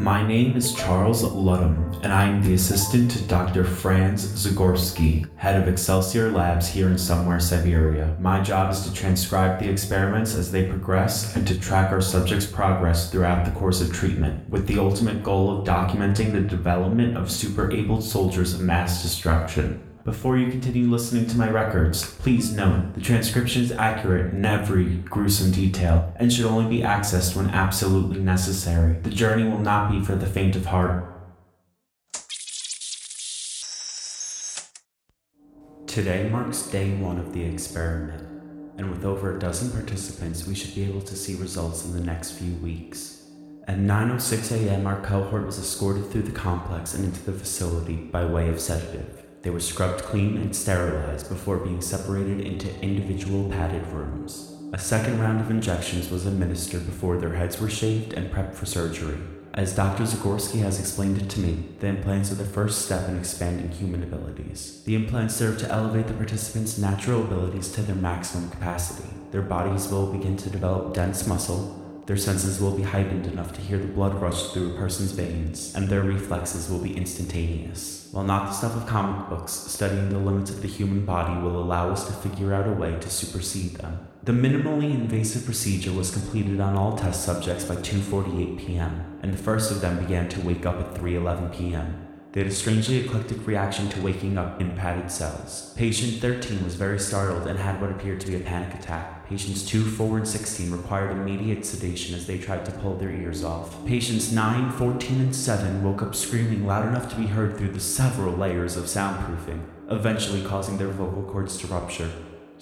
My name is Charles Ludum, and I am the assistant to Dr. Franz Zagorski, head of Excelsior Labs here in somewhere Siberia. My job is to transcribe the experiments as they progress and to track our subjects' progress throughout the course of treatment, with the ultimate goal of documenting the development of super-abled soldiers of mass destruction. Before you continue listening to my records, please note the transcription is accurate in every gruesome detail and should only be accessed when absolutely necessary. The journey will not be for the faint of heart. Today marks day one of the experiment, and with over a dozen participants, we should be able to see results in the next few weeks. At 9:06 a.m., our cohort was escorted through the complex and into the facility by way of sedative. They were scrubbed clean and sterilized before being separated into individual padded rooms. A second round of injections was administered before their heads were shaved and prepped for surgery. As Dr. Zagorski has explained it to me, the implants are the first step in expanding human abilities. The implants serve to elevate the participants' natural abilities to their maximum capacity. Their bodies will begin to develop dense muscle, their senses will be heightened enough to hear the blood rush through a person's veins, and their reflexes will be instantaneous. While not the stuff of comic books, studying the limits of the human body will allow us to figure out a way to supersede them. The minimally invasive procedure was completed on all test subjects by 2:48 p.m., and the first of them began to wake up at 3:11 p.m. They had a strangely eclectic reaction to waking up in padded cells. Patient 13 was very startled and had what appeared to be a panic attack. Patients 2, 4, and 16 required immediate sedation as they tried to pull their ears off. Patients 9, 14, and 7 woke up screaming loud enough to be heard through the several layers of soundproofing, eventually causing their vocal cords to rupture.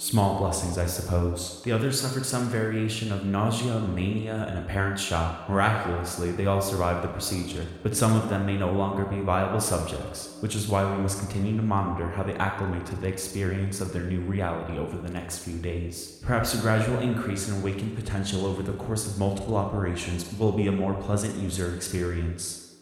Small blessings, I suppose. The others suffered some variation of nausea, mania, and apparent shock. Miraculously, they all survived the procedure, but some of them may no longer be viable subjects, which is why we must continue to monitor how they acclimate to the experience of their new reality over the next few days. Perhaps a gradual increase in awakened potential over the course of multiple operations will be a more pleasant user experience.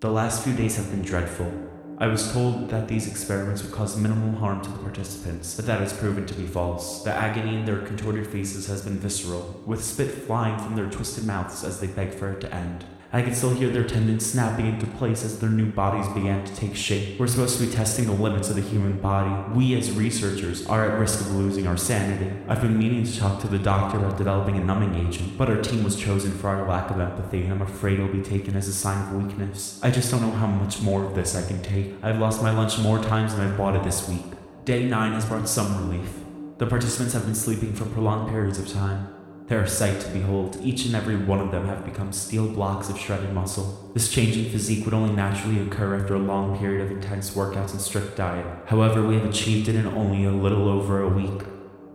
The last few days have been dreadful. I was told that these experiments would cause minimal harm to the participants, but that has proven to be false. The agony in their contorted faces has been visceral, with spit flying from their twisted mouths as they begged for it to end. I could still hear their tendons snapping into place as their new bodies began to take shape. We're supposed to be testing the limits of the human body. We, as researchers, are at risk of losing our sanity. I've been meaning to talk to the doctor about developing a numbing agent, but our team was chosen for our lack of empathy, and I'm afraid it'll be taken as a sign of weakness. I just don't know how much more of this I can take. I've lost my lunch more times than I've bought it this week. Day 9 has brought some relief. The participants have been sleeping for prolonged periods of time. They're a sight to behold. Each and every one of them have become steel blocks of shredded muscle. This change in physique would only naturally occur after a long period of intense workouts and strict diet. However, we have achieved it in only a little over a week.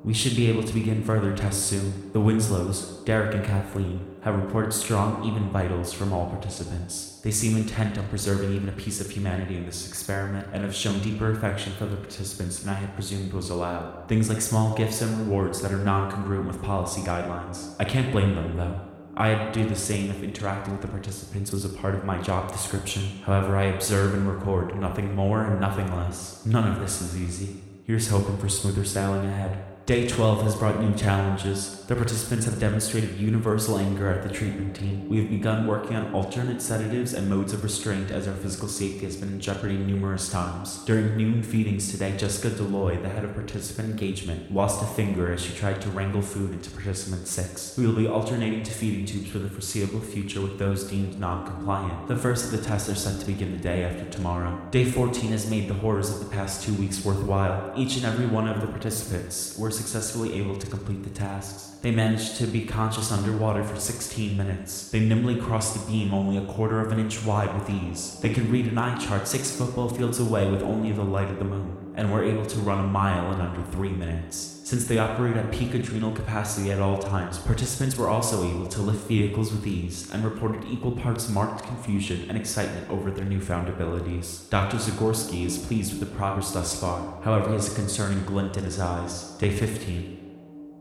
We should be able to begin further tests soon. The Winslows, Derek and Kathleen, have reported strong, even vitals from all participants. They seem intent on preserving even a piece of humanity in this experiment, and have shown deeper affection for the participants than I had presumed was allowed. Things like small gifts and rewards that are non-congruent with policy guidelines. I can't blame them, though. I had to do the same if interacting with the participants was a part of my job description. However, I observe and record, nothing more and nothing less. None of this is easy. Here's hoping for smoother sailing ahead. Day 12 has brought new challenges. The participants have demonstrated universal anger at the treatment team. We have begun working on alternate sedatives and modes of restraint as our physical safety has been in jeopardy numerous times. During noon feedings today, Jessica Deloy, the head of participant engagement, lost a finger as she tried to wrangle food into participant 6. We will be alternating to feeding tubes for the foreseeable future with those deemed non-compliant. The first of the tests are set to begin the day after tomorrow. Day 14 has made the horrors of the past 2 weeks worthwhile. Each and every one of the participants were successfully able to complete the tasks. They managed to be conscious underwater for 16 minutes. They nimbly crossed the beam only a quarter of an inch wide with ease. They could read an eye chart 6 football fields away with only the light of the moon, and were able to run a mile in under 3 minutes. Since they operate at peak adrenal capacity at all times, participants were also able to lift vehicles with ease and reported equal parts marked confusion and excitement over their newfound abilities. Dr. Zagorski is pleased with the progress thus far. However, he has a concerning glint in his eyes. Day 15.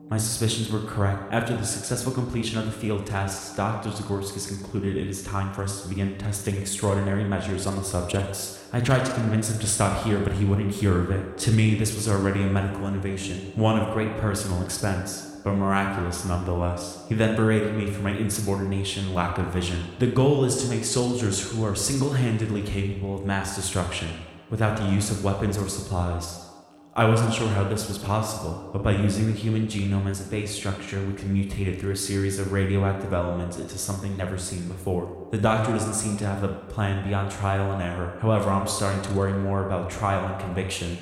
My suspicions were correct. After the successful completion of the field tasks, Dr. Zagorski has concluded it is time for us to begin testing extraordinary measures on the subjects. I tried to convince him to stop here, but he wouldn't hear of it. To me, this was already a medical innovation, one of great personal expense. but miraculous nonetheless. He then berated me for my insubordination, lack of vision. The goal is to make soldiers who are single-handedly capable of mass destruction, without the use of weapons or supplies. I wasn't sure how this was possible, but by using the human genome as a base structure, we can mutate it through a series of radioactive elements into something never seen before. The doctor doesn't seem to have a plan beyond trial and error. However, I'm starting to worry more about trial and conviction.